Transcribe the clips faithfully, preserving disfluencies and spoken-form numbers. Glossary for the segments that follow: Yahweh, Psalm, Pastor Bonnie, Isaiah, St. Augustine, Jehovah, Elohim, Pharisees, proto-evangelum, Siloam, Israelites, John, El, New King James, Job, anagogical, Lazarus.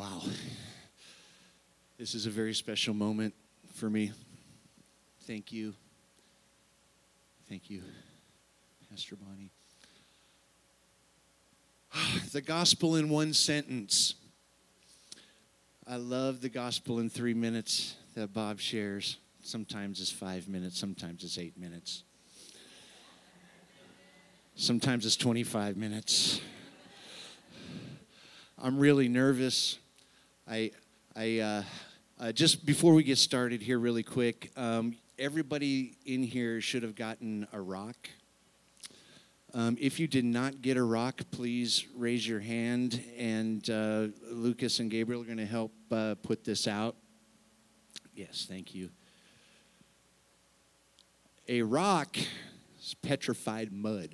Wow. This is a very special moment for me. Thank you. Thank you, Pastor Bonnie. The gospel in one sentence. I love the gospel in three minutes that Bob shares. Sometimes it's five minutes. Sometimes it's eight minutes. Sometimes it's twenty-five minutes. I'm really nervous. I, I uh, uh, just before we get started here really quick, um, everybody in here should have gotten a rock. Um, if you did not get a rock, please raise your hand, and uh, Lucas and Gabriel are going to help uh, put this out. Yes, thank you. A rock is petrified mud.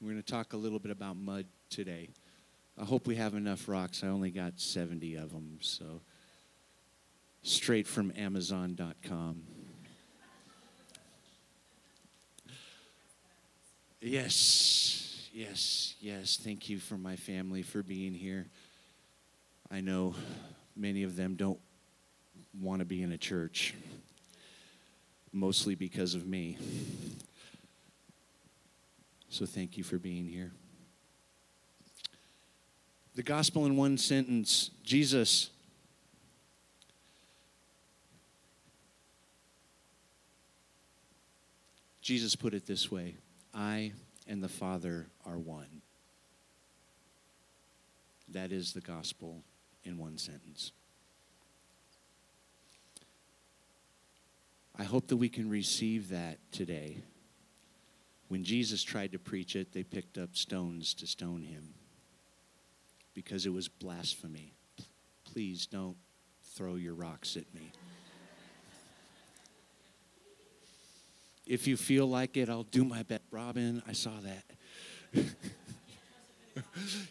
We're going to talk a little bit about mud today. I hope we have enough rocks. I only got seventy of them, so straight from amazon dot com. Yes, yes, yes. Thank you for my family for being here. I know many of them don't want to be in a church, mostly because of me. So thank you for being here. The gospel in one sentence. Jesus. Jesus put it this way. I and the Father are one. That is the gospel in one sentence. I hope that we can receive that today. When Jesus tried to preach it, they picked up stones to stone him because it was blasphemy. Please don't throw your rocks at me. If you feel like it, I'll do my best. Robin, I saw that.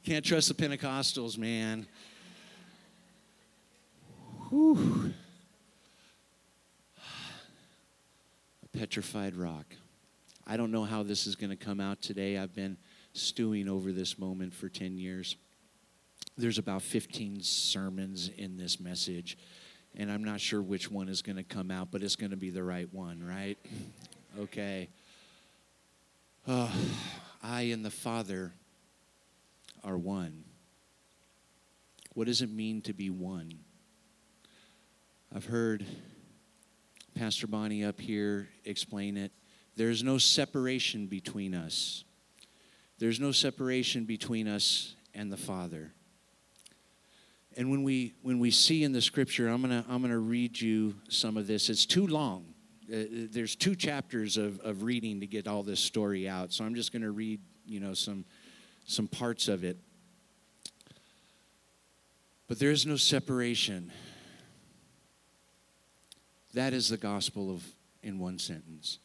Can't trust the Pentecostals, man. Whew. A petrified rock. I don't know how this is going to come out today. I've been stewing over this moment for ten years. There's about fifteen sermons in this message, and I'm not sure which one is going to come out, but it's going to be the right one, right? Okay. Oh, I and the Father are one. What does it mean to be one? I've heard Pastor Bonnie up here explain it. There's no separation between us. There's no separation between us and the Father. And when we when we see in the Scripture, I'm gonna I'm gonna read you some of this. It's too long. Uh, there's two chapters of, of reading to get all this story out, so I'm just going to read, you know, some some parts of it. But there is no separation. That is the gospel of in one sentence.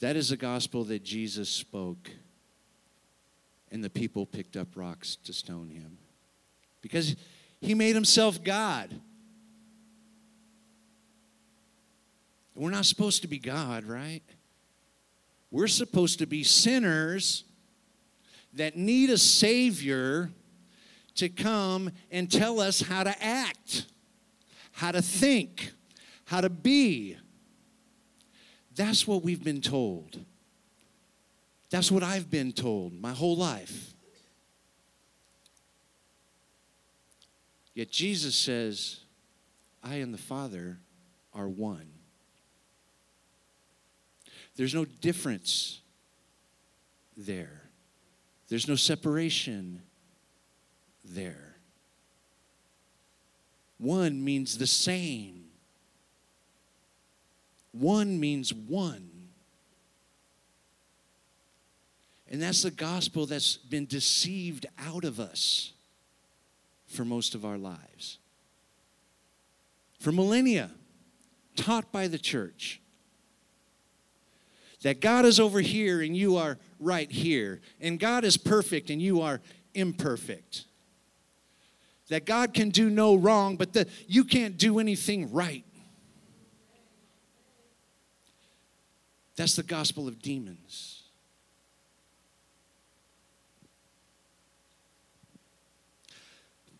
That is the gospel that Jesus spoke, and the people picked up rocks to stone him because he made himself God. We're not supposed to be God, right? We're supposed to be sinners that need a Savior to come and tell us how to act, how to think, how to be. That's what we've been told. That's what I've been told my whole life. Yet Jesus says, I and the Father are one. There's no difference there. There's no separation there. One means the same. One means one. And that's the gospel that's been deceived out of us for most of our lives. For millennia, taught by the church. That God is over here and you are right here. And God is perfect and you are imperfect. That God can do no wrong, but that you can't do anything right. That's the gospel of demons.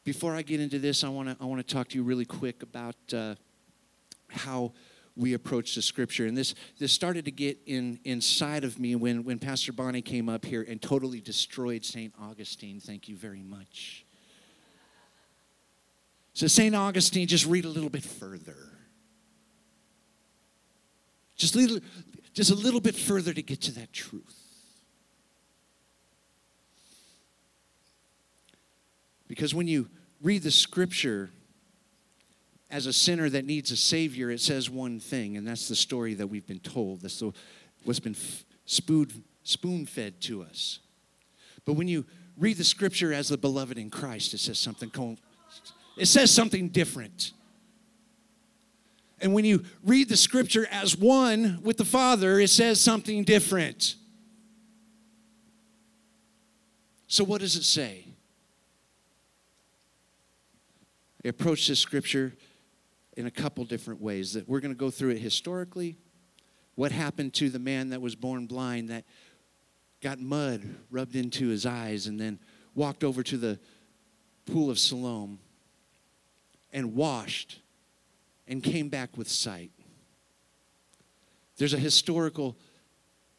Before I get into this, I want to I want to talk to you really quick about uh, how we approach the Scripture. And this this started to get in inside of me when, when Pastor Bonnie came up here and totally destroyed Saint Augustine. Thank you very much. So Saint Augustine, just read a little bit further. Just, little, just a little bit further to get to that truth. Because when you read the Scripture as a sinner that needs a Savior, it says one thing, and that's the story that we've been told. That's the, what's been spoon-fed to us. But when you read the Scripture as the beloved in Christ, it says something cold, it says something different. And when you read the Scripture as one with the Father, it says something different. So what does it say? I approach this Scripture in a couple different ways. That we're going to go through it historically. What happened to the man that was born blind that got mud rubbed into his eyes and then walked over to the pool of Siloam and washed and came back with sight? There's a historical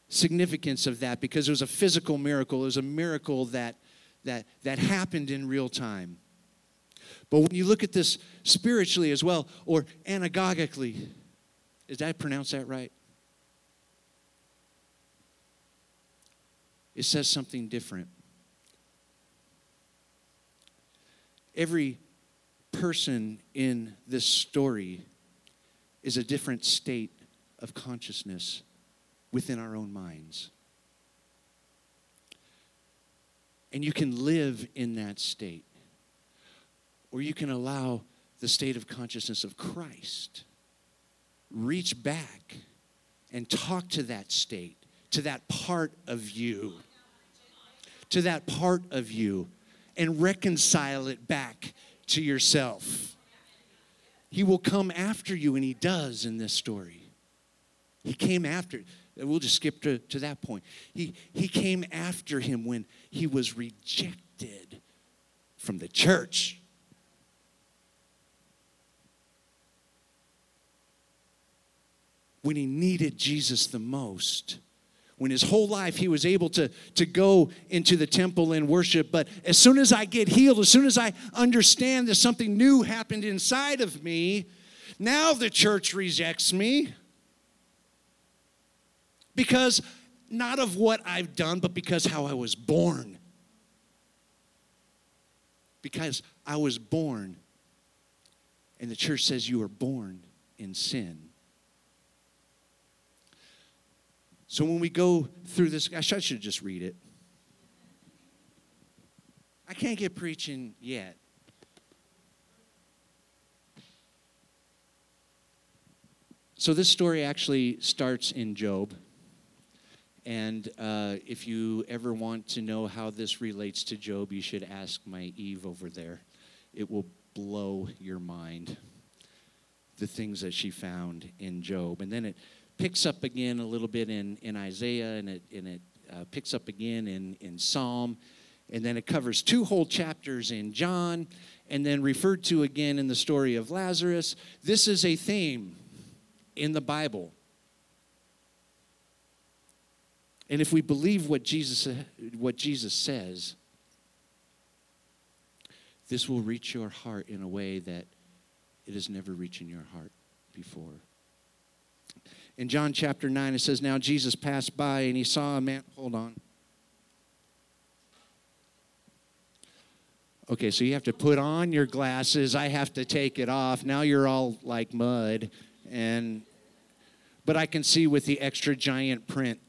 significance of that because it was a physical miracle. It was a miracle that that that happened in real time. But when you look at this spiritually as well, or anagogically, is that pronounced that right? It says something different. Every person in this story is a different state of consciousness within our own minds. And you can live in that state. Or you can allow the state of consciousness of Christ, reach back and talk to that state, to that part of you, to that part of you, and reconcile it back to yourself. He will come after you, and he does in this story. He came after, we'll just skip to, to that point. He, he came after him when he was rejected from the church. When he needed Jesus the most, when his whole life he was able to, to go into the temple and worship. But as soon as I get healed, as soon as I understand that something new happened inside of me, now the church rejects me because not of what I've done, but because how I was born. Because I was born, and the church says you were born in sin. So when we go through this, I should just read it. I can't get preaching yet. So this story actually starts in Job. And uh, if you ever want to know how this relates to Job, you should ask my Eve over there. It will blow your mind, the things that she found in Job. And then it picks up again a little bit in, in Isaiah, and it, and it uh, picks up again in, in Psalm, and then it covers two whole chapters in John, and then referred to again in the story of Lazarus. This is a theme in the Bible. And if we believe what Jesus, what Jesus says, this will reach your heart in a way that it has never reached in your heart before. In John chapter nine, it says, now Jesus passed by, and he saw a man. Hold on. Okay, so you have to put on your glasses. I have to take it off. Now you're all like mud. and But I can see with the extra giant print.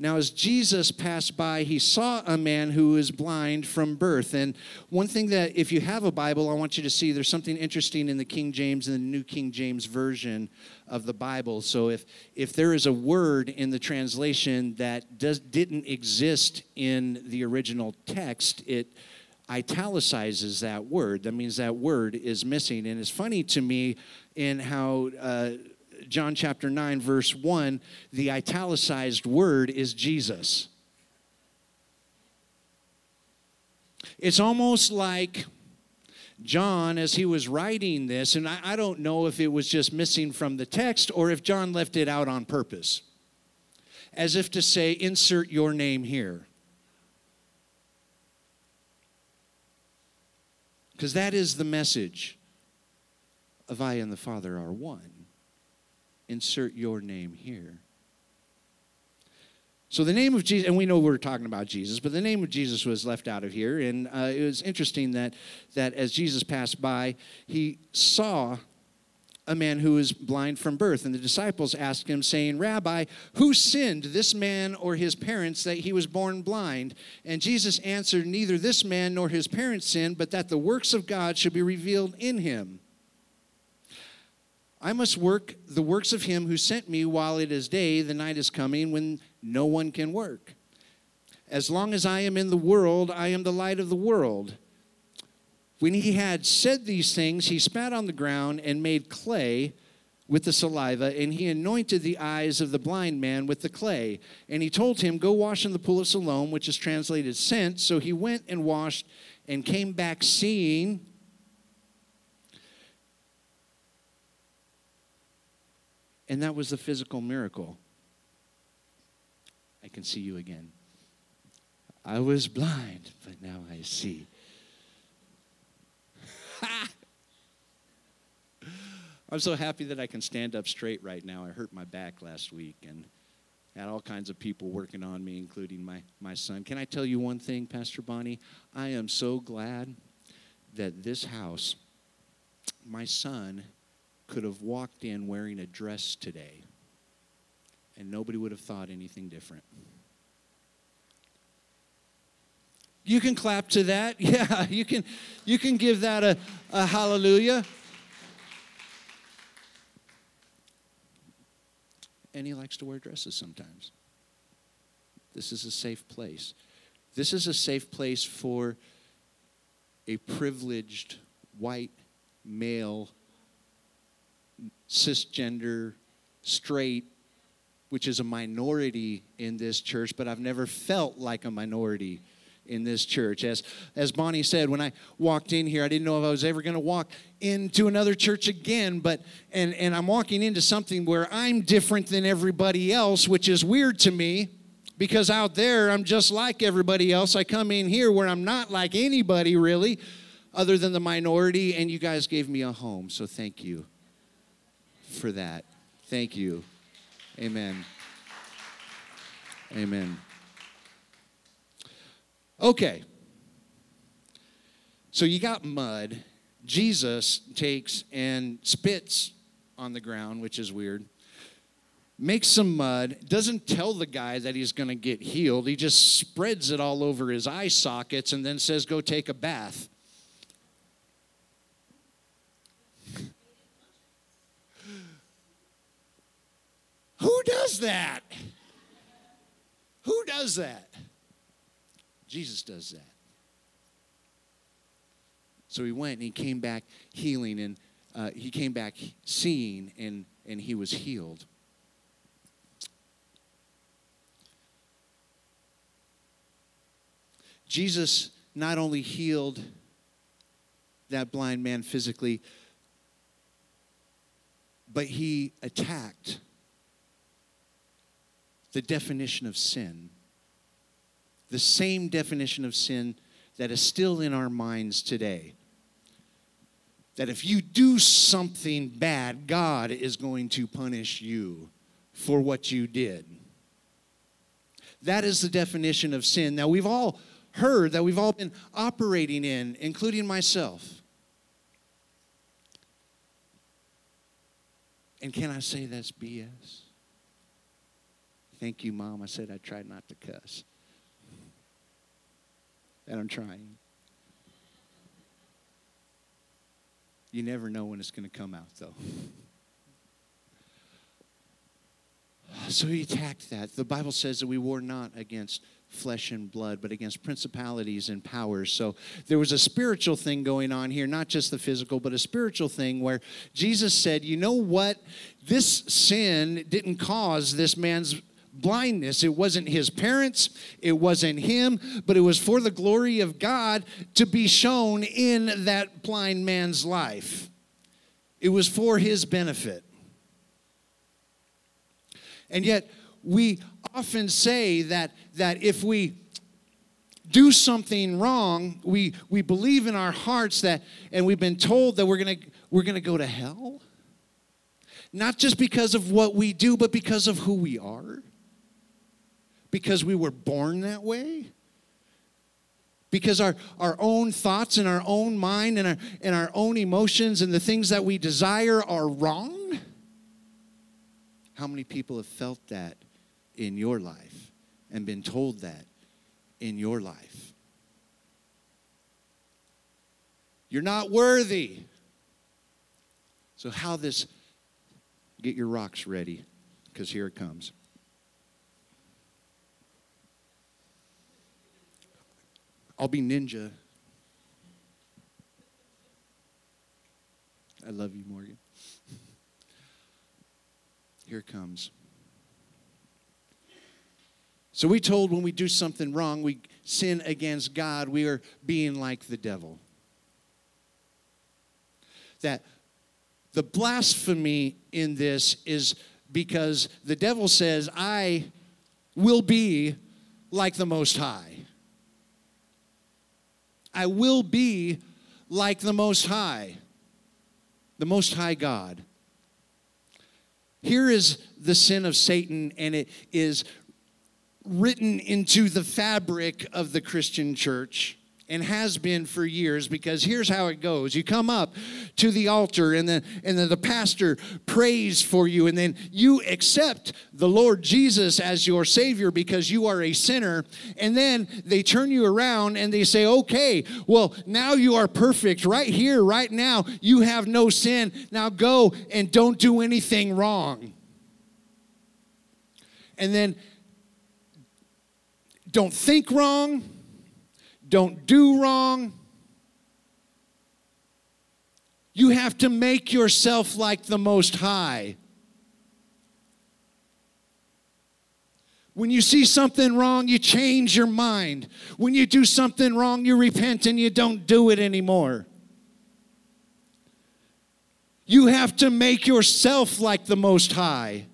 Now, as Jesus passed by, he saw a man who was blind from birth. And one thing that, if you have a Bible, I want you to see, there's something interesting in the King James and the New King James version of the Bible. So if, if there is a word in the translation that does, didn't exist in the original text, it italicizes that word. That means that word is missing. And it's funny to me in how Uh, John chapter nine, verse one, the italicized word is Jesus. It's almost like John, as he was writing this, and I, I don't know if it was just missing from the text or if John left it out on purpose, as if to say, insert your name here. Because that is the message of I and the Father are one. Insert your name here. So the name of Jesus, and we know we're talking about Jesus, but the name of Jesus was left out of here. And uh, it was interesting that, that as Jesus passed by, he saw a man who was blind from birth. And the disciples asked him, saying, Rabbi, who sinned, this man or his parents, that he was born blind? And Jesus answered, neither this man nor his parents sinned, but that the works of God should be revealed in him. I must work the works of him who sent me while it is day. The night is coming when no one can work. As long as I am in the world, I am the light of the world. When he had said these things, he spat on the ground and made clay with the saliva, and he anointed the eyes of the blind man with the clay. And he told him, go wash in the pool of Siloam, which is translated sent. So he went and washed and came back seeing. And that was the physical miracle. I can see you again. I was blind, but now I see. I'm so happy that I can stand up straight right now. I hurt my back last week and had all kinds of people working on me, including my, my son. Can I tell you one thing, Pastor Bonnie? I am so glad that this house, my son could have walked in wearing a dress today, and nobody would have thought anything different. You can clap to that. Yeah, you can you can give that a, a hallelujah. And he likes to wear dresses sometimes. This is a safe place. This is a safe place for a privileged white male cisgender, straight, which is a minority in this church, but I've never felt like a minority in this church. As as Bonnie said, when I walked in here, I didn't know if I was ever going to walk into another church again, but and, and I'm walking into something where I'm different than everybody else, which is weird to me, because out there I'm just like everybody else. I come in here where I'm not like anybody really, other than the minority, and you guys gave me a home, so thank you for that. Thank you. Amen. Amen. Okay. So you got mud. Jesus takes and spits on the ground, which is weird. Makes some mud. Doesn't tell the guy that he's going to get healed. He just spreads it all over his eye sockets and then says, go take a bath. Who does that? Who does that? Jesus does that. So he went and he came back healing, and uh, he came back seeing, and, and he was healed. Jesus not only healed that blind man physically, but he attacked the definition of sin, the same definition of sin that is still in our minds today, that if you do something bad, God is going to punish you for what you did. That is the definition of sin. Now, we've all heard that, we've all been operating in, including myself. And can I say that's B S? Thank you, Mom. I said I tried not to cuss. And I'm trying. You never know when it's going to come out, though. So he attacked that. The Bible says that we war not against flesh and blood, but against principalities and powers. So there was a spiritual thing going on here, not just the physical, but a spiritual thing where Jesus said, you know what? This sin didn't cause this man's blindness. It wasn't his parents. It wasn't him. But it was for the glory of God to be shown in that blind man's life. It was for his benefit. And yet, we often say that, that if we do something wrong, we, we believe in our hearts that, and we've been told that we're going to we're going to go to hell. Not just because of what we do, but because of who we are. Because we were born that way. Because our, our own thoughts and our own mind and our, and our own emotions and the things that we desire are wrong. How many people have felt that in your life and been told that in your life? You're not worthy. So how this... Get your rocks ready, because here it comes. I'll be ninja. I love you, Morgan. Here it comes. So we told when we do something wrong, we sin against God, we are being like the devil. That the blasphemy in this is because the devil says, I will be like the Most High. I will be like the Most High, the Most High God. Here is the sin of Satan, and it is written into the fabric of the Christian church. And has been for years, because here's how it goes. You come up to the altar, and then and then the pastor prays for you, and then you accept the Lord Jesus as your Savior because you are a sinner. And then they turn you around and they say, okay, well, now you are perfect. Right here, right now, you have no sin. Now go and don't do anything wrong. And then don't think wrong. Don't do wrong. You have to make yourself like the Most High. When you see something wrong, you change your mind. When you do something wrong, you repent and you don't do it anymore. You have to make yourself like the Most High.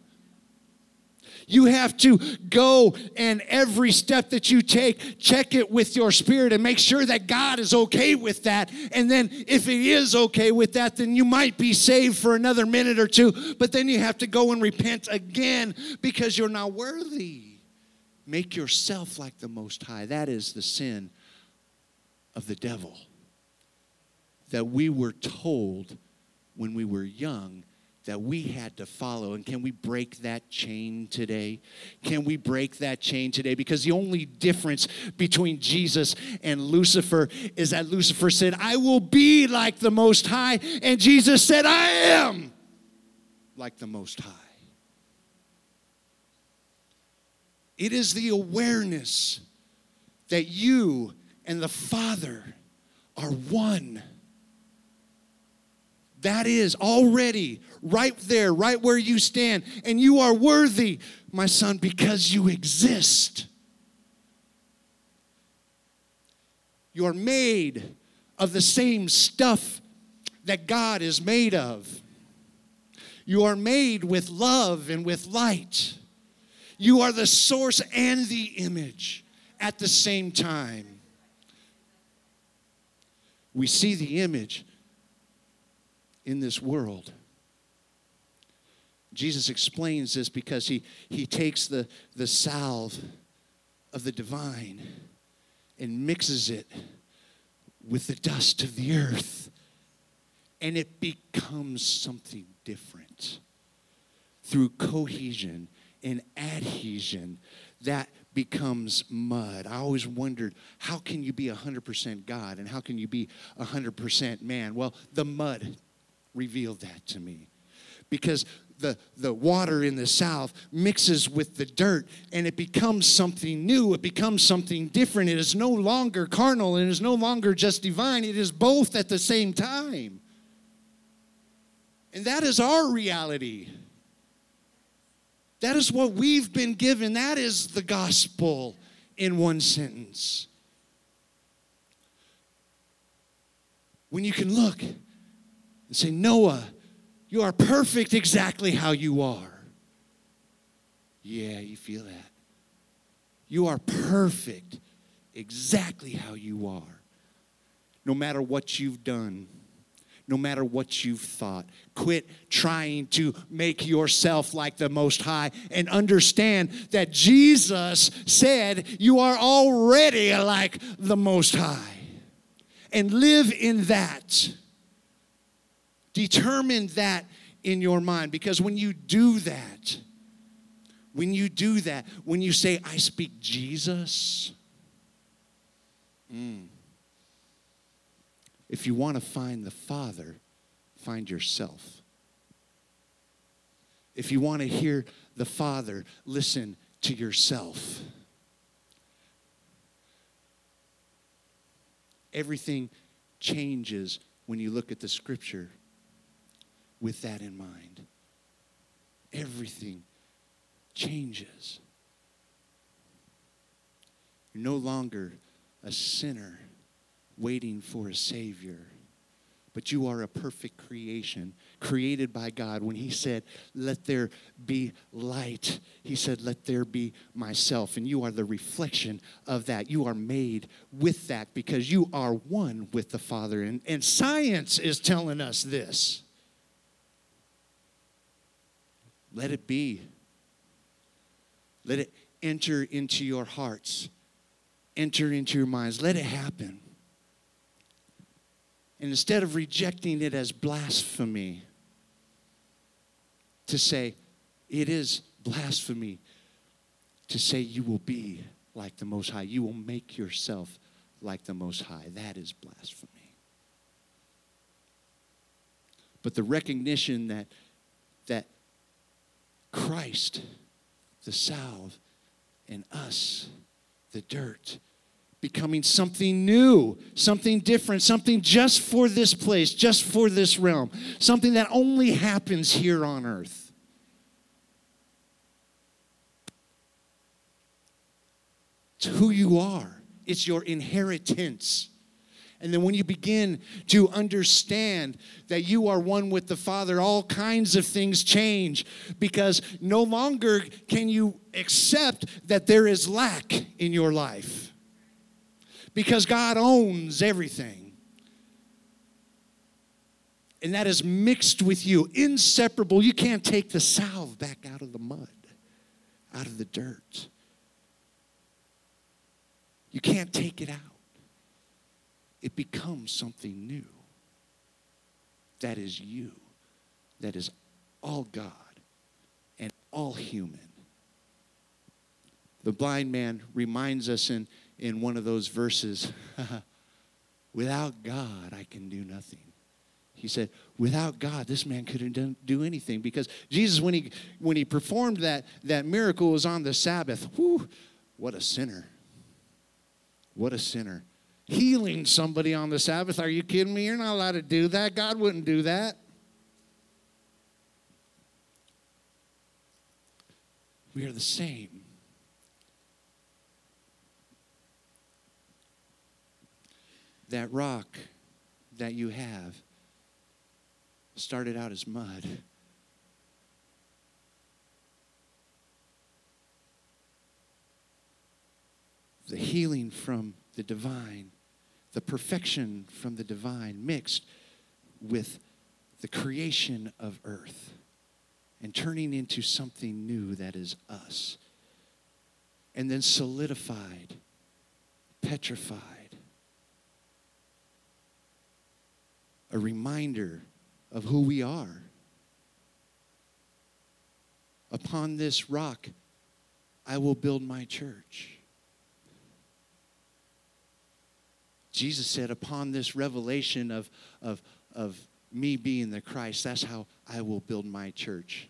You have to go and every step that you take, check it with your spirit and make sure that God is okay with that. And then if it is okay with that, then you might be saved for another minute or two. But then you have to go and repent again because you're not worthy. Make yourself like the Most High. That is the sin of the devil that we were told when we were young that we had to follow. And can we break that chain today? Can we break that chain today? Because the only difference between Jesus and Lucifer is that Lucifer said, I will be like the Most High. And Jesus said, I am like the Most High. It is the awareness that you and the Father are one. That is already right there, right where you stand. And you are worthy, my son, because you exist. You are made of the same stuff that God is made of. You are made with love and with light. You are the source and the image at the same time. We see the image in this world. Jesus explains this because he, he takes the, the salve of the divine and mixes it with the dust of the earth, and it becomes something different through cohesion and adhesion that becomes mud. I always wondered, how can you be one hundred percent God and how can you be one hundred percent man? Well, the mud revealed that to me, because the, the water in the south mixes with the dirt and it becomes something new. It becomes something different. It is no longer carnal and it is no longer just divine. It is both at the same time. And that is our reality. That is what we've been given. That is the gospel in one sentence. When you can look and say, Noah, you are perfect exactly how you are. Yeah, you feel that. You are perfect exactly how you are. No matter what you've done, no matter what you've thought, quit trying to make yourself like the Most High and understand that Jesus said you are already like the Most High. And live in that. Determine that in your mind, because when you do that, when you do that, when you say, I speak Jesus, mm. If you want to find the Father, find yourself. If you want to hear the Father, listen to yourself. Everything changes when you look at the Scripture with that in mind. Everything changes. You're no longer a sinner waiting for a Savior, but you are a perfect creation created by God. When he said, let there be light, he said, let there be myself. And you are the reflection of that. You are made with that because you are one with the Father. And, and science is telling us this. Let it be. Let it enter into your hearts. Enter into your minds. Let it happen. And instead of rejecting it as blasphemy, to say, it is blasphemy to say you will be like the Most High. You will make yourself like the Most High. That is blasphemy. But the recognition that, that Christ, the salve, and us, the dirt, becoming something new, something different, something just for this place, just for this realm, something that only happens here on earth. It's who you are. It's your inheritance. And then when you begin to understand that you are one with the Father, all kinds of things change, because no longer can you accept that there is lack in your life. Because God owns everything. And that is mixed with you, inseparable. You can't take the salve back out of the mud, out of the dirt. You can't take it out. It becomes something new. That is you. That is all God and all human. The blind man reminds us in in one of those verses, without God, I can do nothing. He said, without God, this man couldn't do anything, because Jesus, when he when he performed that, that miracle, was on the Sabbath. Whew, what a sinner. What a sinner. Healing somebody on the Sabbath. Are you kidding me? You're not allowed to do that. God wouldn't do that. We are the same. That rock that you have started out as mud. The healing from the divine, the perfection from the divine, mixed with the creation of earth and turning into something new that is us. And then solidified, petrified. A reminder of who we are. Upon this rock, I will build my church. Jesus said, upon this revelation of, of, of me being the Christ, that's how I will build my church.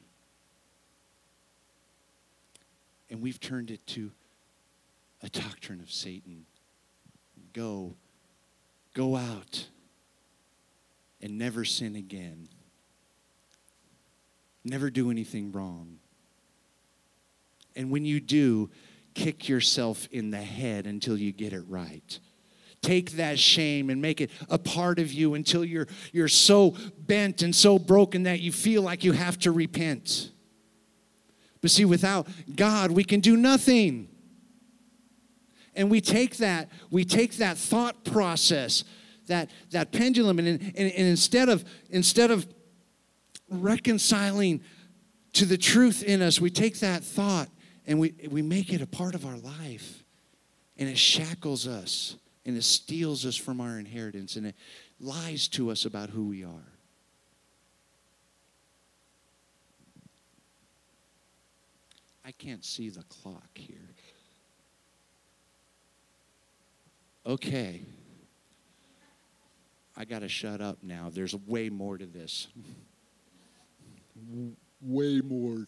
And we've turned it to a doctrine of Satan. Go, go out. And never sin again. Never do anything wrong. And when you do, kick yourself in the head until you get it right. Take that shame and make it a part of you until you're you're so bent and so broken that you feel like you have to repent. But see, without God, we can do nothing. And we take that, we take that thought process, that that pendulum, and, and, and instead of instead of reconciling to the truth in us, we take that thought and we we make it a part of our life, and it shackles us and it steals us from our inheritance, and it lies to us about who we are. I can't see the clock here. Okay. I got to shut up now. There's way more to this. Way more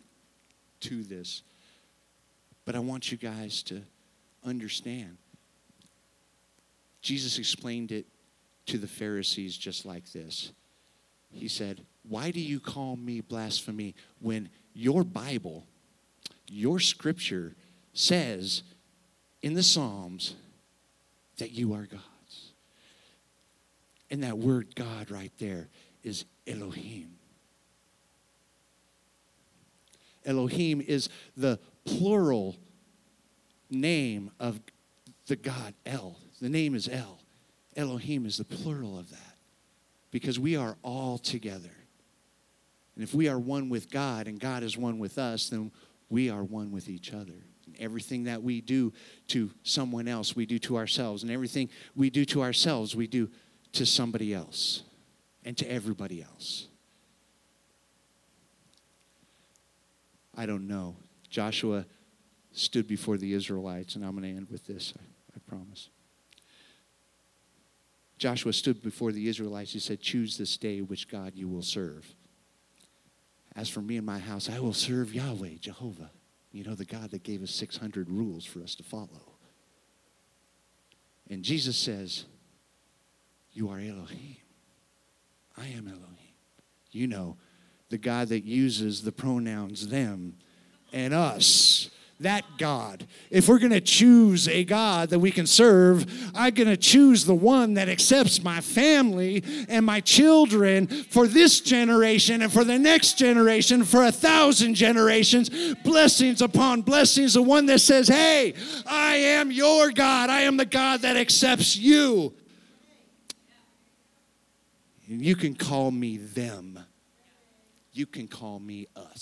to this. But I want you guys to understand. Jesus explained it to the Pharisees just like this. He said, "Why do you call me blasphemy when your Bible, your scripture says in the Psalms that you are God's?" And that word God right there is Elohim. Elohim is the plural name of the God El. The name is El. Elohim is the plural of that, because we are all together. And if we are one with God and God is one with us, then we are one with each other. And everything that we do to someone else, we do to ourselves. And everything we do to ourselves, we do to somebody else and to everybody else. I don't know. Joshua stood before the Israelites, and I'm going to end with this, I, I promise. Joshua stood before the Israelites. He said, "Choose this day which God you will serve. As for me and my house, I will serve Yahweh, Jehovah." You know, the God that gave us six hundred rules for us to follow. And Jesus says, "You are Elohim. I am Elohim." You know, the God that uses the pronouns them and us. That God. If we're going to choose a God that we can serve, I'm going to choose the one that accepts my family and my children for this generation and for the next generation, for a thousand generations, blessings upon blessings, the one that says, "Hey, I am your God. I am the God that accepts you. And you can call me them. You can call me us."